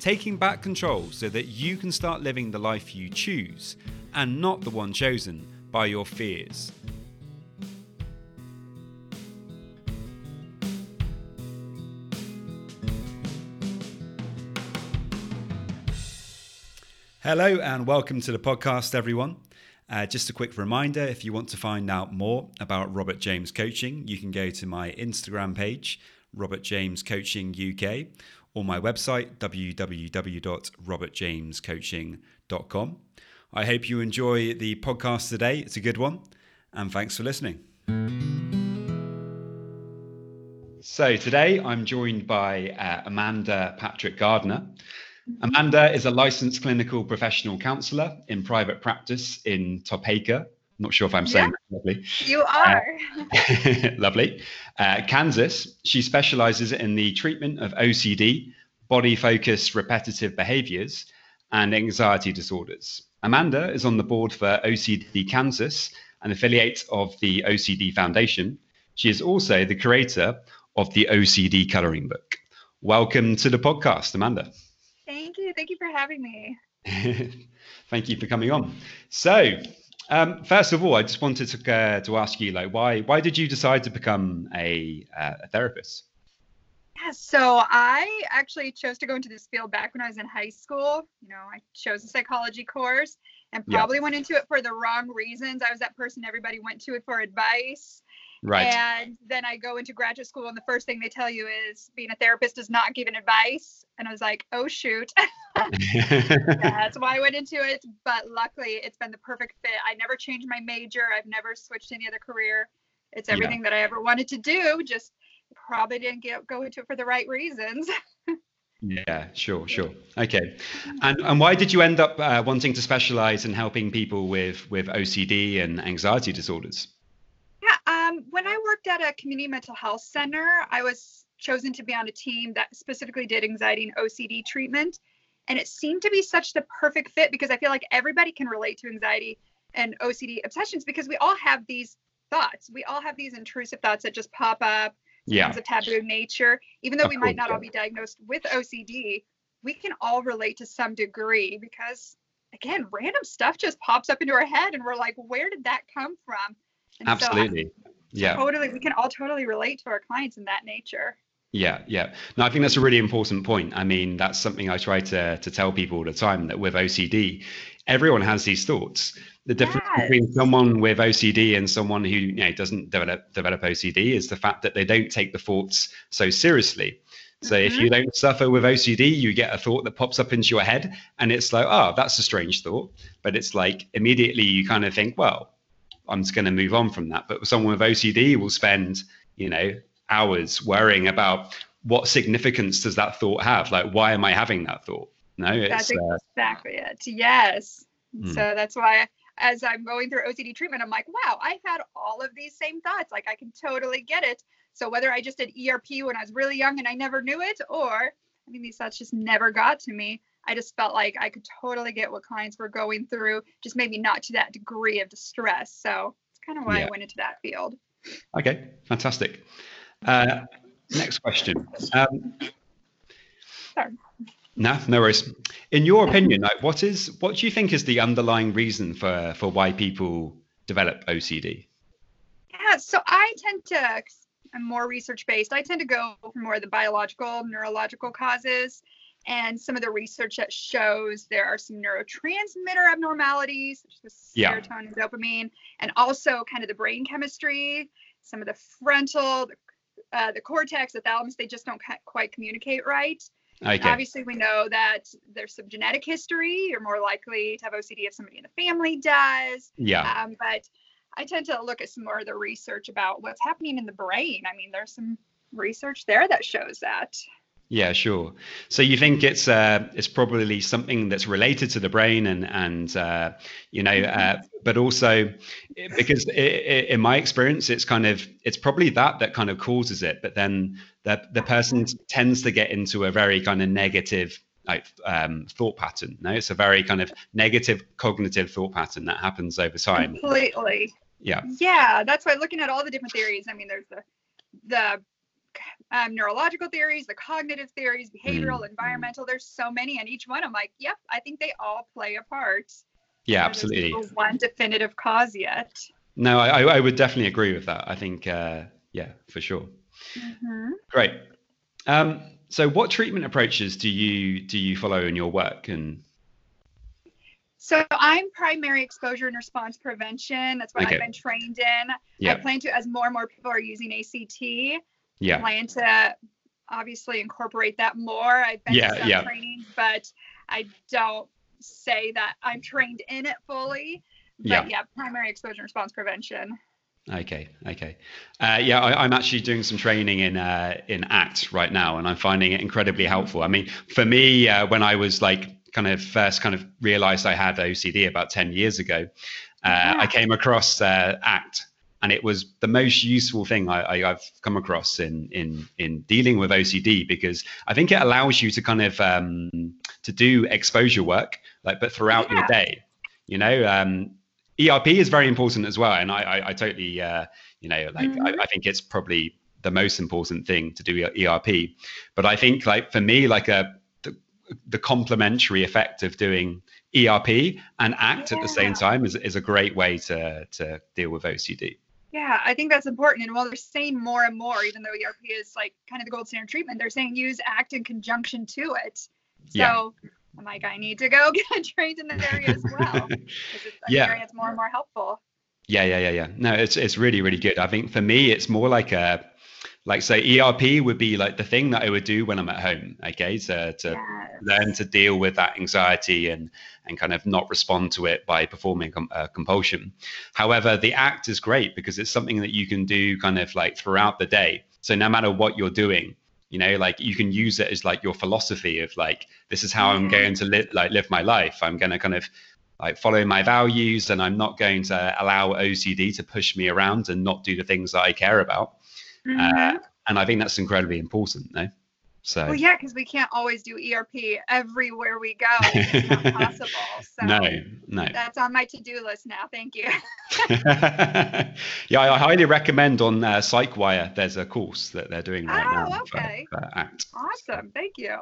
taking back control so that you can start living the life you choose and not the one chosen by your fears. Hello and welcome to the podcast, everyone. Just a quick reminder, if you want to find out more about Robert James Coaching, you can go to my Instagram page, Robert James Coaching UK, or my website, www.robertjamescoaching.com. I hope you enjoy the podcast today. It's a good one, and thanks for listening. So today I'm joined by Amanda Petrik-Gardner. Amanda is a licensed clinical professional counsellor in private practice in Topeka. I'm not sure if I'm saying that correctly. You are. Lovely. Kansas. She specialises in the treatment of OCD, body-focused repetitive behaviours, and anxiety disorders. Amanda is on the board for OCD Kansas, an affiliate of the OCD Foundation. She is also the creator of the OCD Coloring Book. Welcome to the podcast, Amanda. Thank you. Thank you for having me. Thank you for coming on. So, first of all, I just wanted to ask you, like, why did you decide to become a therapist? Yeah, so I actually chose to go into this field back when I was in high school. You know, I chose a psychology course and probably went into it for the wrong reasons. I was that person everybody went to it for advice. Right. And then I go into graduate school and the first thing they tell you is being a therapist does not give an advice. And I was like, oh, shoot. That's why I went into it. But luckily, it's been the perfect fit. I never changed my major. I've never switched any other career. It's everything that I ever wanted to do. Just probably didn't go into it for the right reasons. Sure. Okay. And why did you end up wanting to specialize in helping people with OCD and anxiety disorders? When I worked at a community mental health center, I was chosen to be on a team that specifically did anxiety and OCD treatment. And it seemed to be such the perfect fit because I feel like everybody can relate to anxiety and OCD obsessions because we all have these thoughts. We all have these intrusive thoughts that just pop up. It's a taboo nature. Even though we might not all be diagnosed with OCD, we can all relate to some degree because, again, random stuff just pops up into our head and we're like, where did that come from? And absolutely. So totally, we can all totally relate to our clients in that nature. No, I think that's a really important point. I mean, that's something I try to tell people all the time, that with OCD, everyone has these thoughts. The difference between someone with OCD and someone who doesn't develop OCD is the fact that they don't take the thoughts so seriously. So if you don't suffer with OCD, you get a thought that pops up into your head and it's like, oh, that's a strange thought. But it's like immediately you kind of think, well, I'm just going to move on from that. But someone with OCD will spend, hours worrying about what significance does that thought have? Like, why am I having that thought? That's exactly it. Yes. So that's why as I'm going through OCD treatment, I'm like, wow, I had all of these same thoughts. Like, I can totally get it. So whether I just did ERP when I was really young and I never knew it, or these thoughts just never got to me. I just felt like I could totally get what clients were going through, just maybe not to that degree of distress. So it's kind of why I went into that field. Okay, fantastic. Next question. No worries. In your opinion, like, what do you think is the underlying reason for why people develop OCD? Yeah, so I'm more research-based. I tend to go for more of the biological, neurological causes. And some of the research that shows there are some neurotransmitter abnormalities, such as serotonin and dopamine, and also kind of the brain chemistry, some of the frontal, the cortex, the thalamus, they just don't quite communicate right. Okay. Obviously, we know that there's some genetic history. You're more likely to have OCD if somebody in the family does. Yeah. But I tend to look at some more of the research about what's happening in the brain. There's some research there that shows that. Yeah, sure. So you think it's probably something that's related to the brain, and you know, but also because in my experience, it's probably that kind of causes it. But then the person tends to get into a very kind of negative thought pattern. No, it's a very kind of negative cognitive thought pattern that happens over time. Completely. Yeah. Yeah, that's why looking at all the different theories. I mean, there's the neurological theories, the cognitive theories, behavioral, environmental, there's so many, and each one I'm like, yep, I think they all play a part. Yeah, absolutely. There's no one definitive cause yet. No, I would definitely agree with that. I think, yeah, for sure. Mm-hmm. Great. So what treatment approaches do you follow in your work? And so I'm primary exposure and response prevention. That's what I've been trained in. Yeah. I plan to, as more and more people are using ACT, yeah, plan to obviously incorporate that more. I've been to some trainings, but I don't say that I'm trained in it fully. But yeah, primary exposure and response prevention. Okay. Yeah, I'm actually doing some training in ACT right now, and I'm finding it incredibly helpful. I mean, for me, when I was like first realized I had OCD about 10 years ago, I came across ACT. And it was the most useful thing I've come across in dealing with OCD, because I think it allows you to to do exposure work, but throughout your day, you know. ERP is very important as well, and I totally, I think it's probably the most important thing to do ERP. But I think for me, the complementary effect of doing ERP and ACT at the same time is a great way to deal with OCD. Yeah, I think that's important. And while they're saying more and more, even though ERP is the gold standard treatment, they're saying use ACT in conjunction to it. So I'm like, I need to go get trained in that area as well, because it's area that's more and more helpful. Yeah. No, it's really, really good. I think for me, it's more say ERP would be the thing that I would do when I'm at home. Okay, so to learn to deal with that anxiety and kind of not respond to it by performing compulsion. However, the ACT is great because it's something that you can do throughout the day. So no matter what you're doing, you know, you can use it as your philosophy of this is how I'm going to live my life. I'm going to follow my values, and I'm not going to allow OCD to push me around and not do the things that I care about. Mm-hmm. And I think that's incredibly important, though. So because we can't always do ERP everywhere we go. It's not possible. So no. That's on my to-do list now. Thank you. Yeah, I highly recommend on PsychWire. There's a course that they're doing now. Okay. For ACT. Awesome. Thank you.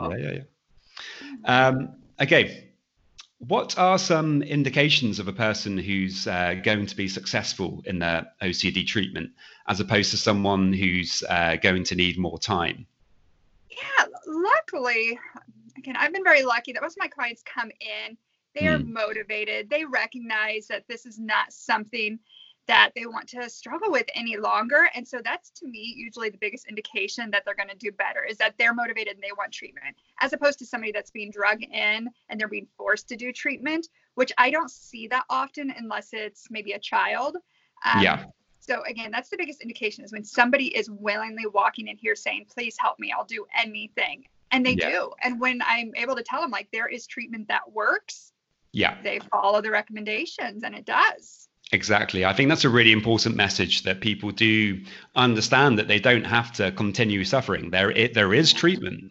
Yeah. Okay. What are some indications of a person who's going to be successful in their OCD treatment, as opposed to someone who's going to need more time? Yeah, luckily, again, I've been very lucky that most of my clients come in, they are motivated, they recognize that this is not something that they want to struggle with any longer. And so that's, to me, usually the biggest indication that they're going to do better, is that they're motivated and they want treatment, as opposed to somebody that's being drugged in and they're being forced to do treatment, which I don't see that often unless it's maybe a child. So again, that's the biggest indication, is when somebody is willingly walking in here saying, please help me, I'll do anything. And they do. And when I'm able to tell them there is treatment that works, they follow the recommendations, and it does. Exactly. I think that's a really important message, that people do understand that they don't have to continue suffering. There is treatment.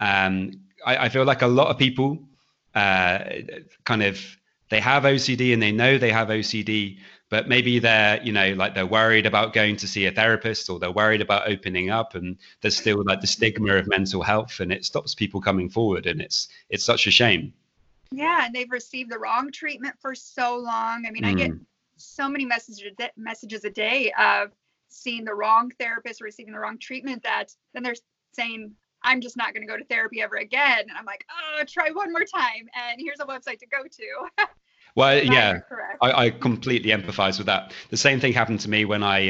I feel a lot of people they have OCD and they know they have OCD, but maybe they're, they're worried about going to see a therapist, or they're worried about opening up, and there's still the stigma of mental health, and it stops people coming forward, and it's such a shame. Yeah, and they've received the wrong treatment for so long. I mean, I get so many messages a day of seeing the wrong therapist, receiving the wrong treatment, that then they're saying, I'm just not going to go to therapy ever again. And I'm like, oh, try one more time, and here's a website to go to. Well, yeah, I completely empathize with that. The same thing happened to me when I,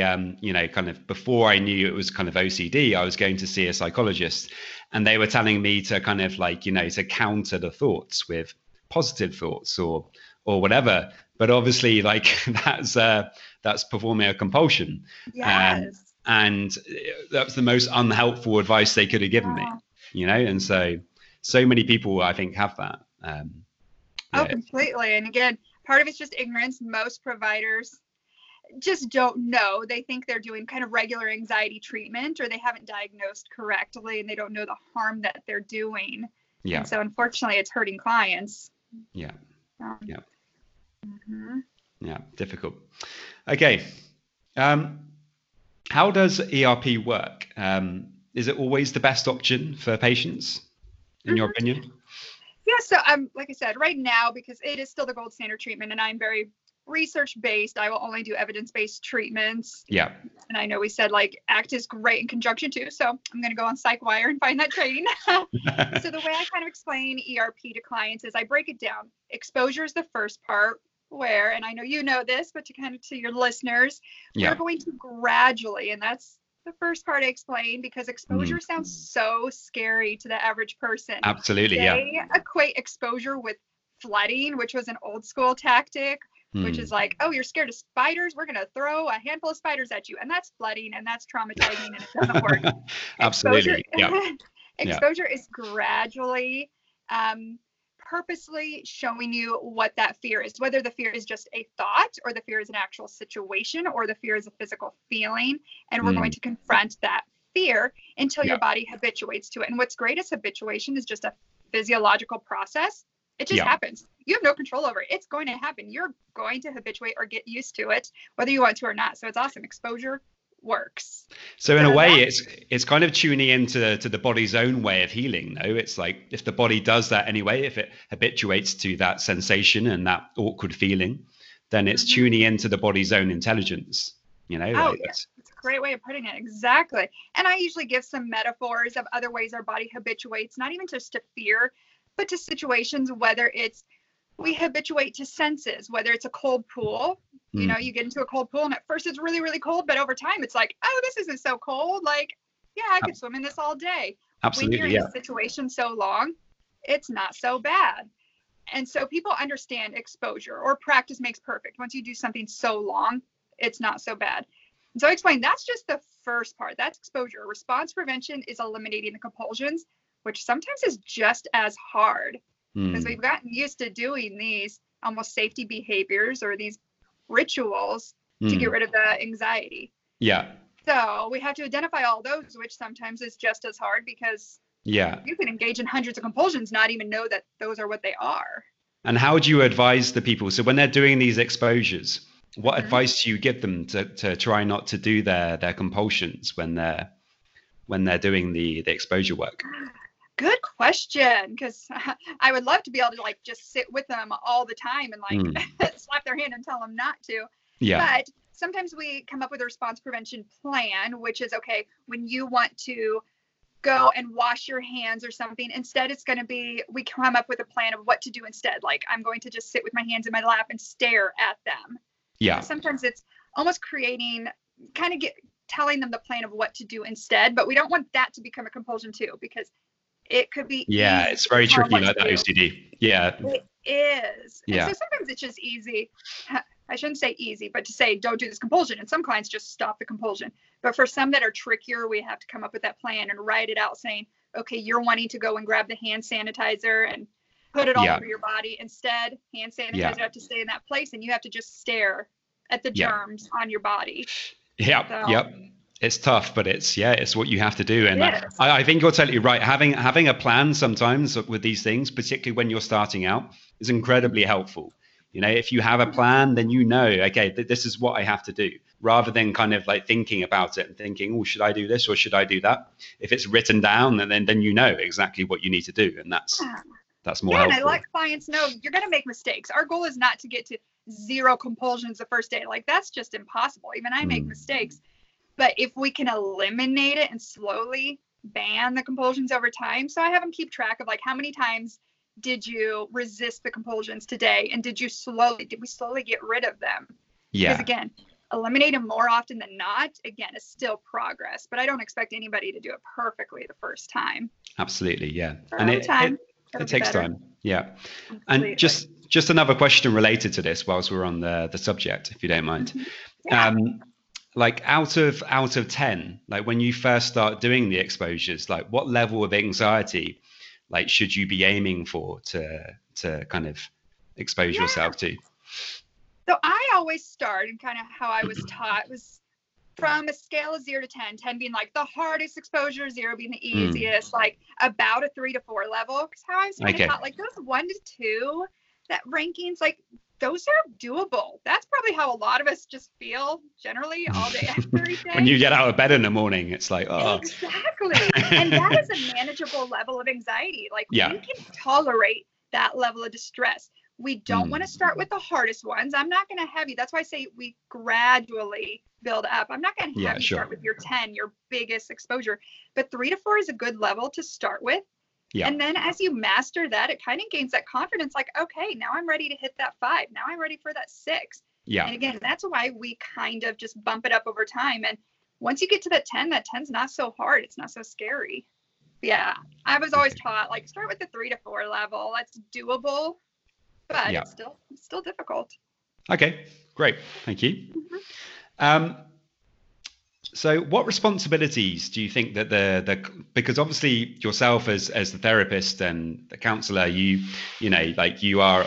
before I knew it was OCD, I was going to see a psychologist, and they were telling me to to counter the thoughts with positive thoughts or whatever. But obviously, that's performing a compulsion. Yes. And that was the most unhelpful advice they could have given me. you know? And so many people, I think, have that. Oh, completely. And again, part of it's just ignorance. Most providers just don't know. They think they're doing kind of regular anxiety treatment, or they haven't diagnosed correctly, and they don't know the harm that they're doing. Yeah. And so unfortunately, it's hurting clients. Yeah. Yeah. Mm-hmm. Yeah. Difficult. Okay. How does ERP work? Is it always the best option for patients, in your opinion? Yeah, so like I said, right now, because it is still the gold standard treatment, and I'm very research-based, I will only do evidence-based treatments. Yeah. And I know we said, like, ACT is great in conjunction too, so I'm going to go on PsychWire and find that training. So the way I kind of explain ERP to clients is I break it down. Exposure is the first part, where, and I know you know this, but to kind of to your listeners, yeah, we're going to gradually, and that's the first part I explained, because exposure sounds so scary to the average person. Absolutely. They equate exposure with flooding, which was an old school tactic, which is like, oh, you're scared of spiders, we're going to throw a handful of spiders at you, and that's flooding, and that's traumatizing, and it doesn't work. Absolutely. Exposure is gradually, purposely showing you what that fear is, whether the fear is just a thought, or the fear is an actual situation, or the fear is a physical feeling, and we're going to confront that fear until your body habituates to it. And what's great is habituation is just a physiological process. It just happens. You have no control over it. It's going to happen. You're going to habituate or get used to it, whether you want to or not. So it's awesome. Exposure works. So in a way, it's kind of tuning into the body's own way of healing, though. It's like, if the body does that anyway, if it habituates to that sensation and that awkward feeling, then it's tuning into the body's own intelligence, you know. Oh, like it's a great way of putting it. Exactly. And I usually give some metaphors of other ways our body habituates, not even just to fear, but to situations, whether it's we habituate to senses, whether it's a cold pool. You know, you get into a cold pool, and at first it's really, really cold, but over time it's like, oh, this isn't so cold. Like, yeah, I could swim in this all day. Absolutely. When you're in a situation so long, it's not so bad. And so people understand exposure, or practice makes perfect. Once you do something so long, it's not so bad. And so I explained, that's just the first part. That's exposure. Response prevention is eliminating the compulsions, which sometimes is just as hard, because we've gotten used to doing these almost safety behaviors, or these rituals to get rid of the anxiety. Yeah. So we have to identify all those, which sometimes is just as hard, because you can engage in hundreds of compulsions, not even know that those are what they are. And how do you advise the people? So when they're doing these exposures, what advice do you give them to try not to do their compulsions when they're doing the exposure work? Good question, because I would love to be able to, like, just sit with them all the time and, like, slap their hand and tell them not to. Yeah. But sometimes we come up with a response prevention plan, which is, okay, when you want to go and wash your hands or something, instead it's going to be, we come up with a plan of what to do instead. Like, I'm going to just sit with my hands in my lap and stare at them. Yeah. Sometimes it's almost creating, kind of telling them the plan of what to do instead, but we don't want that to become a compulsion too, because it could be easy. It's very tricky, like that OCD. Yeah, it is. Yeah. And so sometimes it's just easy. I shouldn't say easy, but to say don't do this compulsion. And some clients just stop the compulsion. But for some that are trickier, we have to come up with that plan and write it out, saying, okay, you're wanting to go and grab the hand sanitizer and put it all over your body. Instead, hand sanitizer have to stay in that place, and you have to just stare at the germs on your body. Yeah. So, yep. It's tough, but it's what you have to do. And I think you're totally right. Having a plan sometimes with these things, particularly when you're starting out, is incredibly helpful. You know, if you have a plan, then you know, okay, this is what I have to do, rather than kind of like thinking about it and thinking, oh, should I do this or should I do that? If it's written down, then you know exactly what you need to do. And that's more helpful. And I let clients know you're going to make mistakes. Our goal is not to get to zero compulsions the first day. Like, that's just impossible. Even I make mistakes. But if we can eliminate it and slowly ban the compulsions over time, so I have them keep track of, like, how many times did you resist the compulsions today, and did we slowly get rid of them? Yeah. Because again, eliminating them more often than not, again, is still progress. But I don't expect anybody to do it perfectly the first time. Absolutely, yeah. And it takes time. Yeah. Absolutely. And just another question related to this, whilst we're on the subject, if you don't mind. Yeah. like out of 10, like when you first start doing the exposures, like what level of anxiety, like should you be aiming for to kind of expose yourself to? So I always start, and kind of how I was taught was from a scale of 0 to 10, 10 being like the hardest exposure, 0 being the easiest, like about a 3 to 4 level. Cause how I was kind of taught, like those 1 to 2, that rankings, like those are doable. That's probably how a lot of us just feel generally all day, every day. When you get out of bed in the morning, it's like, oh. Exactly. And that is a manageable level of anxiety. Like you can tolerate that level of distress. We don't want to start with the hardest ones. I'm not going to have you. That's why I say we gradually build up. I'm not going to have you start with your 10, your biggest exposure, but 3 to 4 is a good level to start with. Yeah. And then as you master that, it kind of gains that confidence. Like, okay, now I'm ready to hit that 5. Now I'm ready for that 6. Yeah. And again, that's why we kind of just bump it up over time. And once you get to that 10, that 10's not so hard. It's not so scary. Yeah. I was always taught, like, start with the 3 to 4 level. That's doable, but it's still difficult. Okay, great. Thank you. So what responsibilities do you think that because obviously yourself as the therapist and the counselor, you know, like you are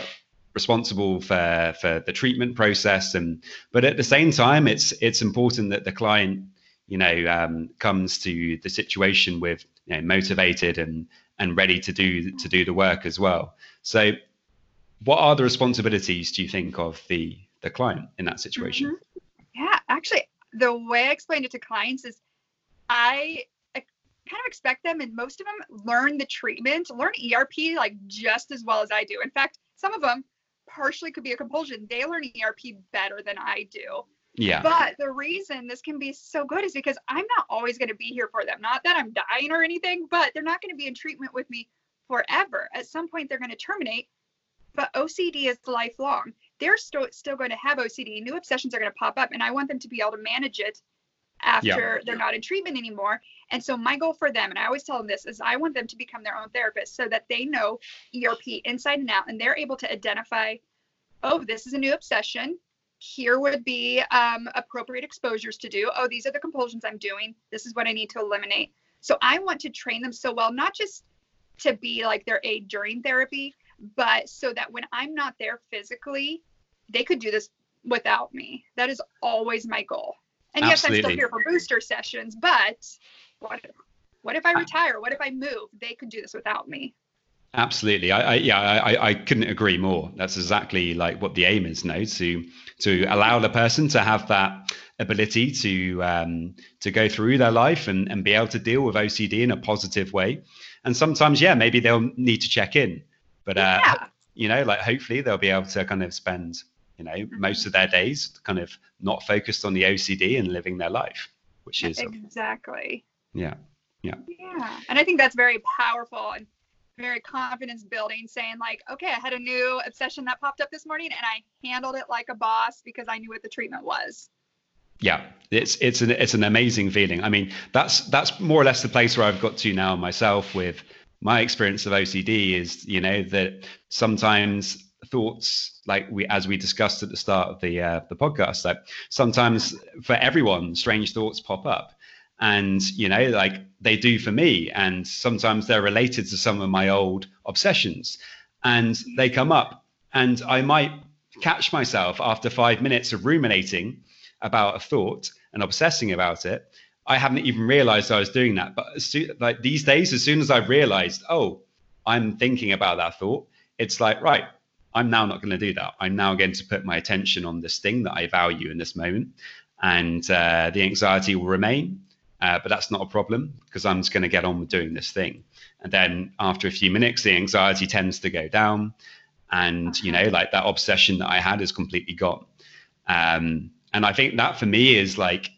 responsible for the treatment process, but at the same time, it's important that the client, you know, comes to the situation with, you know, motivated and ready to do the work as well. So what are the responsibilities, do you think, of the client in that situation? Yeah, actually, the way I explain it to clients is I kind of expect them, and most of them learn the treatment, learn ERP, like just as well as I do. In fact, some of them partially could be a compulsion. They learn ERP better than I do. Yeah. But the reason this can be so good is because I'm not always going to be here for them. Not that I'm dying or anything, but they're not going to be in treatment with me forever. At some point, they're going to terminate. But OCD is lifelong. They're still going to have OCD. New obsessions are going to pop up, and I want them to be able to manage it after they're not in treatment anymore. And so my goal for them, and I always tell them this, is I want them to become their own therapist so that they know ERP inside and out, and they're able to identify, oh, this is a new obsession. Here would be appropriate exposures to do. Oh, these are the compulsions I'm doing. This is what I need to eliminate. So I want to train them so well, not just to be like their aide during therapy, but so that when I'm not there physically, they could do this without me. That is always my goal. And absolutely. Yes, I'm still here for booster sessions, but what if I retire? What if I move? They could do this without me. Absolutely. I couldn't agree more. That's exactly like what the aim is now, to allow the person to have that ability to go through their life and be able to deal with OCD in a positive way. And sometimes, maybe they'll need to check in. But, you know, like hopefully they'll be able to kind of spend, you know, most of their days kind of not focused on the OCD and living their life, which is exactly. Yeah. And I think that's very powerful and very confidence building, saying like, okay, I had a new obsession that popped up this morning and I handled it like a boss because I knew what the treatment was. Yeah, it's an amazing feeling. I mean, that's more or less the place where I've got to now myself with my experience of OCD is, you know, that sometimes thoughts, like as we discussed at the start of the podcast, like sometimes for everyone, strange thoughts pop up, and you know, like they do for me, and sometimes they're related to some of my old obsessions, and they come up, and I might catch myself after 5 minutes of ruminating about a thought and obsessing about it. I haven't even realized I was doing that. But like these days, as soon as I've realized, oh, I'm thinking about that thought, it's like, right, I'm now not going to do that. I'm now going to put my attention on this thing that I value in this moment. And the anxiety will remain, but that's not a problem because I'm just going to get on with doing this thing. And then after a few minutes, the anxiety tends to go down. And, you know, like that obsession that I had is completely gone. And I think that for me is like,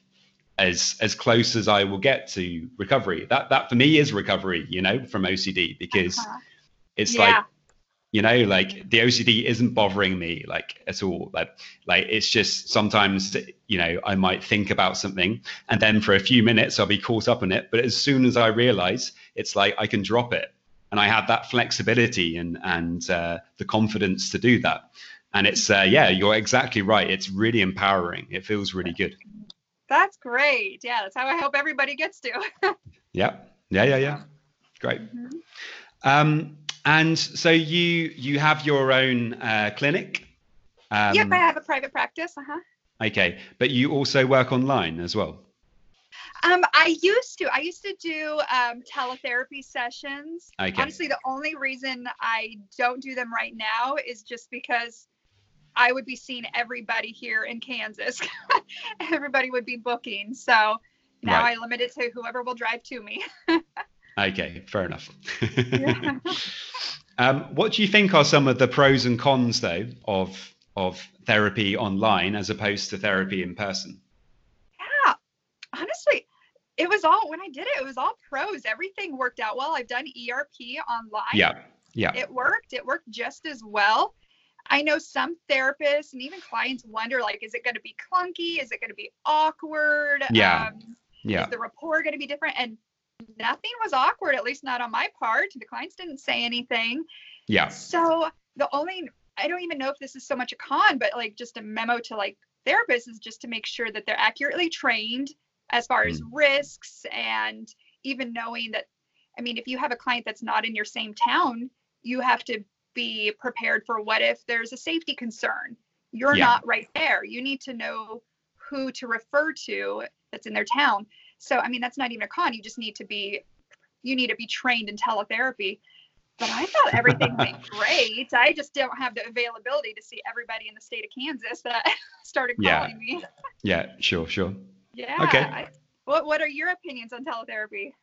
as close as I will get to recovery. That for me is recovery, you know, from OCD, because it's like, you know, like the OCD isn't bothering me like at all. Like it's just sometimes, you know, I might think about something and then for a few minutes I'll be caught up in it. But as soon as I realize, it's like I can drop it. And I have that flexibility and the confidence to do that. And it's, you're exactly right. It's really empowering. It feels really good. That's great. Yeah, that's how I hope everybody gets to. Yeah. Great. Mm-hmm. And so you have your own clinic? Yep, I have a private practice. Okay, but you also work online as well? I used to do teletherapy sessions. Okay. Honestly, the only reason I don't do them right now is just because I would be seeing everybody here in Kansas. Everybody would be booking. So now I limit it to whoever will drive to me. Okay, fair enough. Yeah. What do you think are some of the pros and cons, though, of therapy online as opposed to therapy in person? Yeah, honestly, when I did it, it was all pros. Everything worked out well. I've done ERP online. Yeah. It worked just as well. I know some therapists and even clients wonder, like, is it going to be clunky? Is it going to be awkward? Yeah. Is the rapport going to be different? And nothing was awkward, at least not on my part. The clients didn't say anything. Yeah. So I don't even know if this is so much a con, but like just a memo to like therapists is just to make sure that they're accurately trained as far as risks, and even knowing that, I mean, if you have a client that's not in your same town, you have to be prepared for what if there's a safety concern. You're not right there. You need to know who to refer to that's in their town. So, I mean, that's not even a con. You just need to be, trained in teletherapy. But I thought everything went great. I just don't have the availability to see everybody in the state of Kansas that started calling me. Yeah, sure. Yeah. Okay. What are your opinions on teletherapy?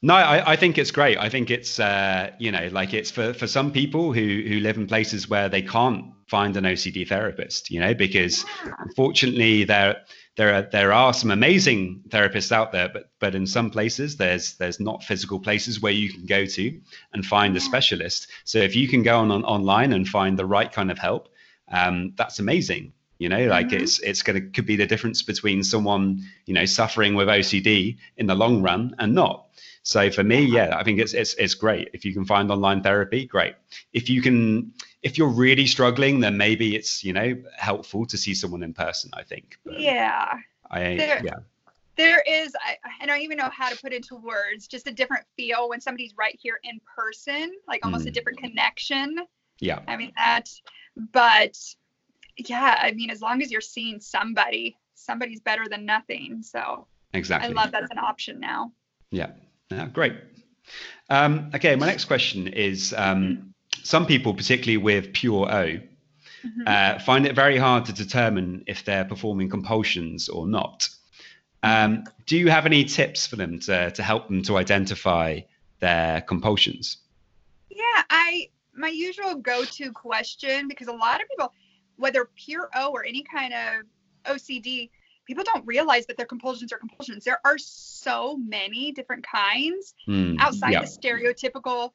No, I think it's great. I think it's, it's for some people who live in places where they can't find an OCD therapist, because unfortunately there are some amazing therapists out there, but in some places there's not physical places where you can go to and find a specialist. So if you can go online and find the right kind of help, that's amazing. It could be the difference between someone, suffering with OCD in the long run and not. So for me, I think it's great. If you can find online therapy, great. If you're really struggling, then maybe it's, helpful to see someone in person, I think. But yeah. There is, and I don't even know how to put into words, just a different feel when somebody's right here in person, like almost a different connection. Yeah. I mean that, but as long as you're seeing somebody's better than nothing. So exactly, I love that's an option now. Yeah, great. Okay, my next question is, some people, particularly with pure O, find it very hard to determine if they're performing compulsions or not. Do you have any tips for them to help them to identify their compulsions? Yeah, my usual go-to question, because a lot of people, whether pure O or any kind of OCD, people don't realize that their compulsions are compulsions. There are so many different kinds outside the stereotypical,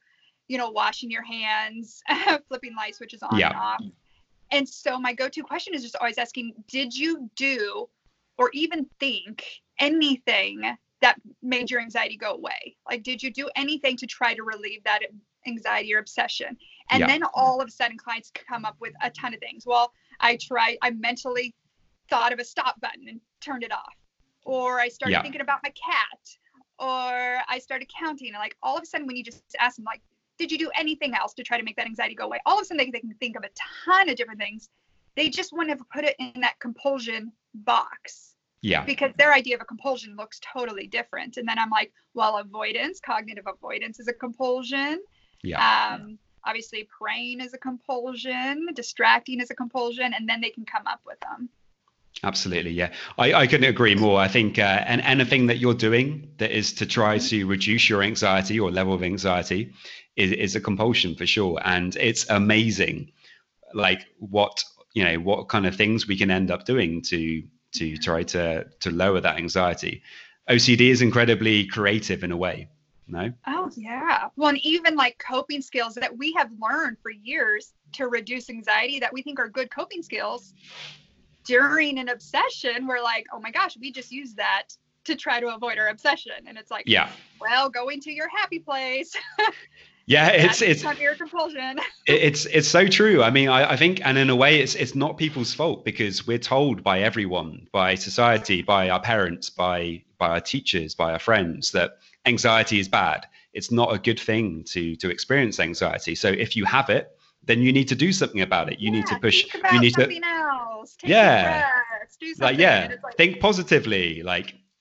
washing your hands, flipping light switches on and off. And so my go-to question is just always asking, did you do or even think anything that made your anxiety go away? Like, did you do anything to try to relieve that anxiety or obsession? And then all of a sudden clients come up with a ton of things. Well, I mentally thought of a stop button and turned it off. Or I started thinking about my cat, or I started counting. And like all of a sudden, when you just ask them, like, did you do anything else to try to make that anxiety go away? All of a sudden they can think of a ton of different things. They just wouldn't have put it in that compulsion box. Yeah. Because their idea of a compulsion looks totally different. And then I'm like, well, avoidance, cognitive avoidance is a compulsion. Yeah. Obviously praying is a compulsion, distracting is a compulsion, and then they can come up with them. Absolutely. Yeah. I couldn't agree more. I think, and anything that you're doing that is to try to reduce your anxiety or level of anxiety is a compulsion for sure. And it's amazing, like what kind of things we can end up doing to try to lower that anxiety. OCD is incredibly creative in a way. No? Oh, yeah. Well, and even like coping skills that we have learned for years to reduce anxiety that we think are good coping skills, during an obsession, we're like, oh my gosh, we just use that to try to avoid our obsession. And it's like, well, going to your happy place. Yeah, it's your compulsion. It's so true. I mean, I think, and in a way, it's not people's fault, because we're told by everyone, by society, by our parents, by our teachers, by our friends, that anxiety is bad. It's not a good thing to experience anxiety. So if you have it, then you need to do something about it. You need to push. Think about you need something to. Else. Take breaths, do something. Think positively.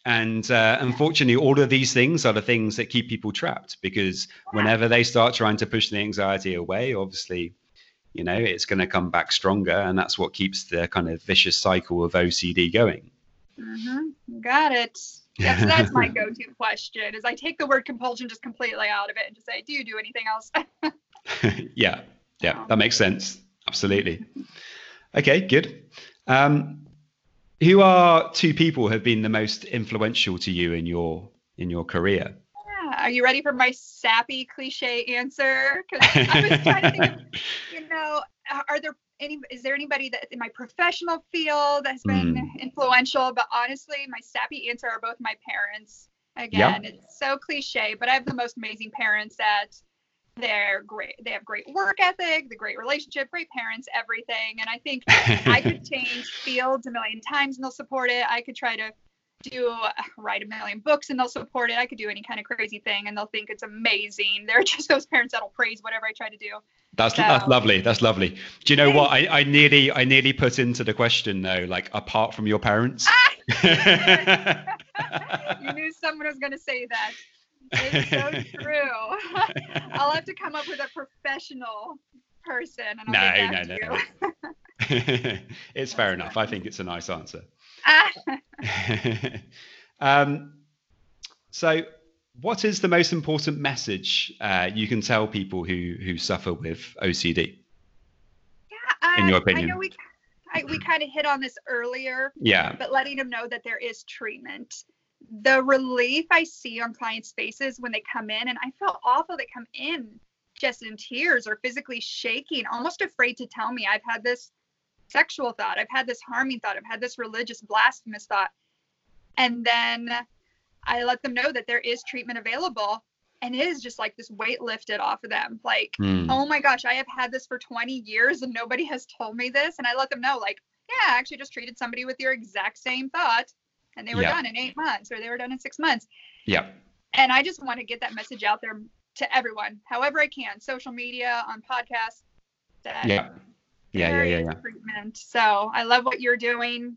Unfortunately, all of these things are the things that keep people trapped, because whenever they start trying to push the anxiety away, obviously, you know, it's going to come back stronger. And that's what keeps the kind of vicious cycle of OCD going. Mm-hmm. Got it. Yeah, so that's my go-to question, is I take the word compulsion just completely out of it and just say, do you do anything else? Yeah, that makes sense. Absolutely. Okay, good. Who are two people who have been the most influential to you in your career? Yeah. Are you ready for my sappy cliche answer? Because I was trying to think of, you know, is there anybody that in my professional field that's been influential? But honestly, my sappy answer are both my parents. Again, it's so cliche, but I have the most amazing parents that they're great. They have great work ethic, the great relationship, great parents, everything. And I think I could change fields a million times and they'll support it. I could try to write a million books and they'll support it. I could do any kind of crazy thing and they'll think it's amazing. They're just those parents that'll praise whatever I try to do. That's lovely. That's lovely. Do you know what? I nearly put into the question though, like, apart from your parents. You knew someone was going to say that. It's so true. I'll have to come up with a professional person. And I'll no. It's fair enough. I think it's a nice answer. So what is the most important message you can tell people who suffer with OCD? In your opinion? I know we kind of hit on this earlier. Yeah. But letting them know that there is treatment. The relief I see on clients' faces when they come in, and I feel awful, they come in just in tears or physically shaking, almost afraid to tell me, I've had this sexual thought, I've had this harming thought, I've had this religious blasphemous thought. And then I let them know that there is treatment available, and it is just like this weight lifted off of them. Like, oh my gosh, I have had this for 20 years and nobody has told me this. And I let them know, like, yeah, I actually just treated somebody with your exact same thought. And they were done in 8 months, or they were done in 6 months. Yeah. And I just want to get that message out there to everyone, however I can, social media, on podcasts. Treatment. So I love what you're doing,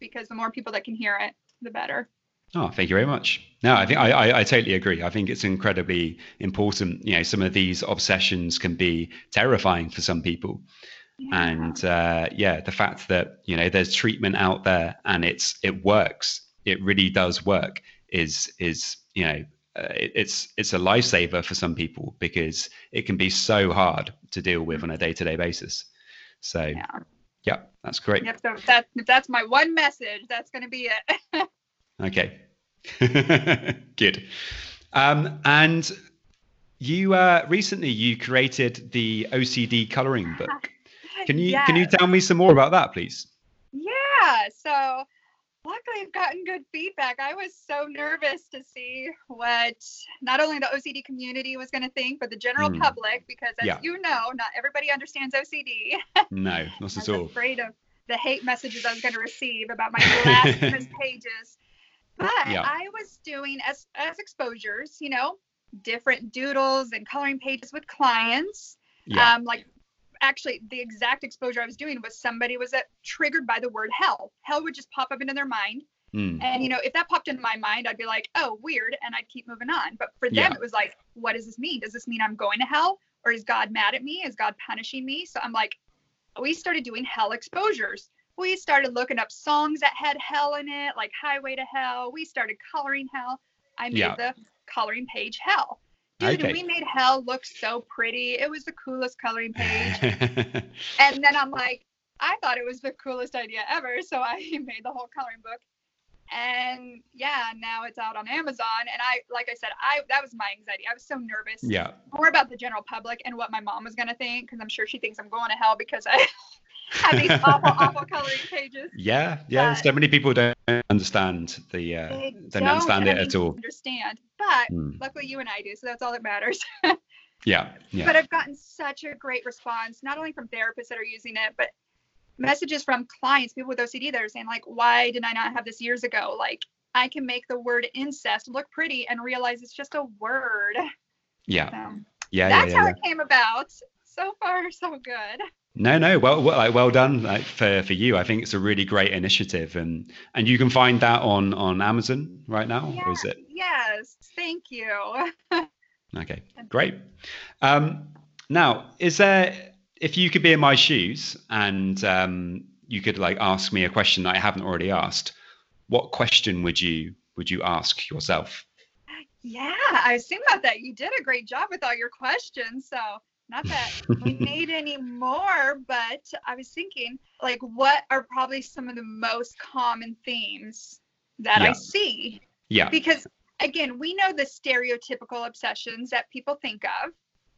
because the more people that can hear it, the better. Oh, thank you very much. No, I think I totally agree. I think it's incredibly important. You know, some of these obsessions can be terrifying for some people. Yeah. And the fact that, you know, there's treatment out there and it works. It really does work. Is you know, it's a lifesaver for some people, because it can be so hard to deal with on a day-to-day basis. So yeah, that's great. Yep, so that's my one message. That's going to be it. Okay. Good. And you recently you created the OCD Coloring Book. Can you tell me some more about that, please? Yeah. So luckily I've gotten good feedback. I was so nervous to see what not only the OCD community was going to think, but the general public, because as you know, not everybody understands OCD. No, not at all. I was afraid of the hate messages I was going to receive about my last pages. But I was doing as exposures, you know, different doodles and coloring pages with clients. Yeah. Actually, the exact exposure I was doing was somebody was triggered by the word hell. Hell would just pop up into their mind. And, you know, if that popped into my mind, I'd be like, oh, weird. And I'd keep moving on. But for them, it was like, what does this mean? Does this mean I'm going to hell? Or is God mad at me? Is God punishing me? So I'm like, we started doing hell exposures. We started looking up songs that had hell in it, like Highway to Hell. We started coloring hell. I made the coloring page hell. Dude, okay. We made hell look so pretty. It was the coolest coloring page. And then I'm like, I thought it was the coolest idea ever. So I made the whole coloring book. And now it's out on Amazon. And I, like I said, that was my anxiety. I was so nervous. Yeah. More about the general public and what my mom was going to think, because I'm sure she thinks I'm going to hell because I have these awful coloring pages. Yeah. So many people don't understand they don't understand it at all. Understand, but luckily you and I do, so that's all that matters. Yeah. But I've gotten such a great response, not only from therapists that are using it, but messages from clients, people with OCD that are saying, like, why did I not have this years ago? Like, I can make the word incest look pretty and realize it's just a word. Yeah. So, yeah. That's how it came about. So far, so good. No. Well done for you. I think it's a really great initiative, and you can find that on Amazon right now, or is it? Yes. Thank you. Okay. Great. Now, if you could be in my shoes and you could ask me a question that I haven't already asked, what question would you ask yourself? Yeah, I was thinking about that. You did a great job with all your questions. So not that we need any more, but I was thinking, what are probably some of the most common themes that I see? Yeah. Because again, we know the stereotypical obsessions that people think of.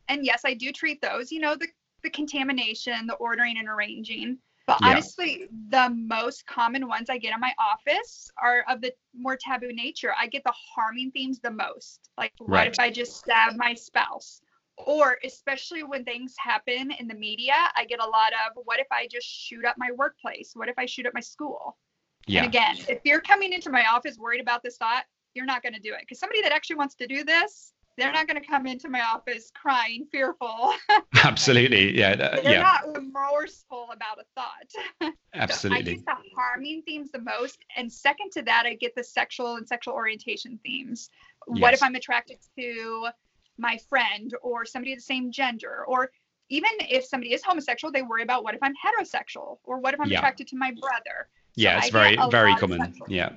And yes, I do treat those, the contamination, the ordering and arranging. But honestly, the most common ones I get in my office are of the more taboo nature. I get the harming themes the most. Like, what if I just stab my spouse? Or especially when things happen in the media, I get a lot of, what if I just shoot up my workplace? What if I shoot up my school? Yeah. And again, if you're coming into my office worried about this thought, you're not going to do it. Because somebody that actually wants to do this, they're not going to come into my office crying, fearful. Absolutely. Yeah. They're not remorseful about a thought. Absolutely. So I get the harming themes the most. And second to that, I get the sexual and sexual orientation themes. Yes. What if I'm attracted to my friend or somebody of the same gender? Or even if somebody is homosexual, they worry about, what if I'm heterosexual? Or what if I'm attracted to my brother? Yeah, so it's very common. Yeah.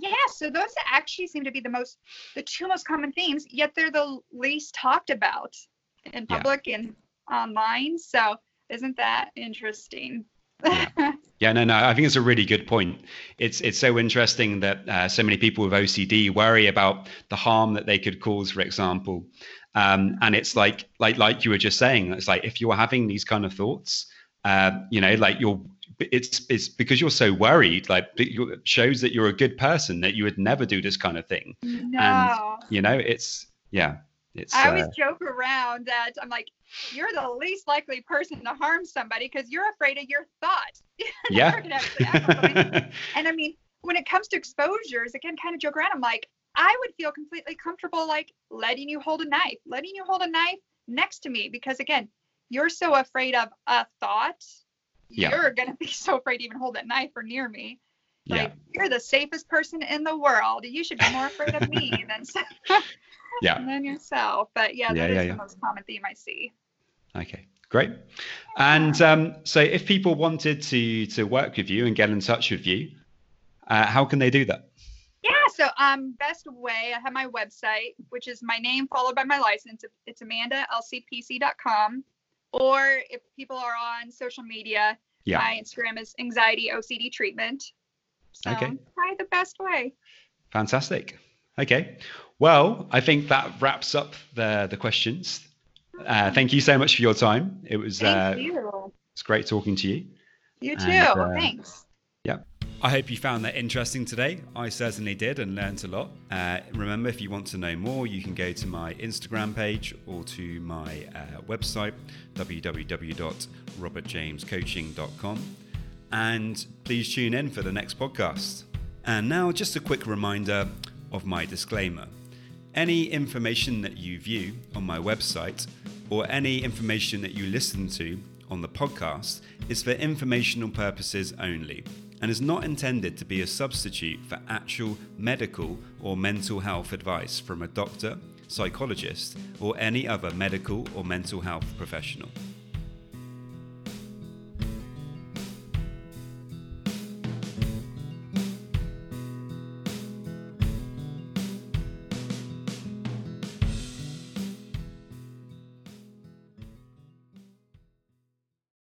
Yeah, so those actually seem to be the two most common themes, yet they're the least talked about in public and online. So isn't that interesting? No, I think it's a really good point. It's so interesting that so many people with OCD worry about the harm that they could cause, for example. And it's like you were just saying, it's like, if you're having these kind of thoughts, it's because you're so worried, it shows that you're a good person, that you would never do this kind of thing. No. And I always joke around that I'm like, you're the least likely person to harm somebody because you're afraid of your thought. And I mean, when it comes to exposures, again, kind of joke around, I'm like, I would feel completely comfortable, letting you hold a knife next to me, because again, you're so afraid of a thought. You're going to be so afraid to even hold that knife or near me. You're the safest person in the world. You should be more afraid of me than yourself. But that is the most common theme I see. Okay, great. And so if people wanted to work with you and get in touch with you, how can they do that? Yeah, so best way, I have my website, which is my name followed by my license. It's amandalcpc.com. Or if people are on social media, my Instagram is AnxietyOCDTreatment. So try the best way. Fantastic. Okay. Well, I think that wraps up the questions. Thank you so much for your time. It's great talking to you. You too. Thanks. Yeah. I hope you found that interesting today. I certainly did and learned a lot. Remember, if you want to know more, you can go to my Instagram page or to my website, www.robertjamescoaching.com. And please tune in for the next podcast. And now just a quick reminder of my disclaimer. Any information that you view on my website or any information that you listen to on the podcast is for informational purposes only, and is not intended to be a substitute for actual medical or mental health advice from a doctor, psychologist, or any other medical or mental health professional.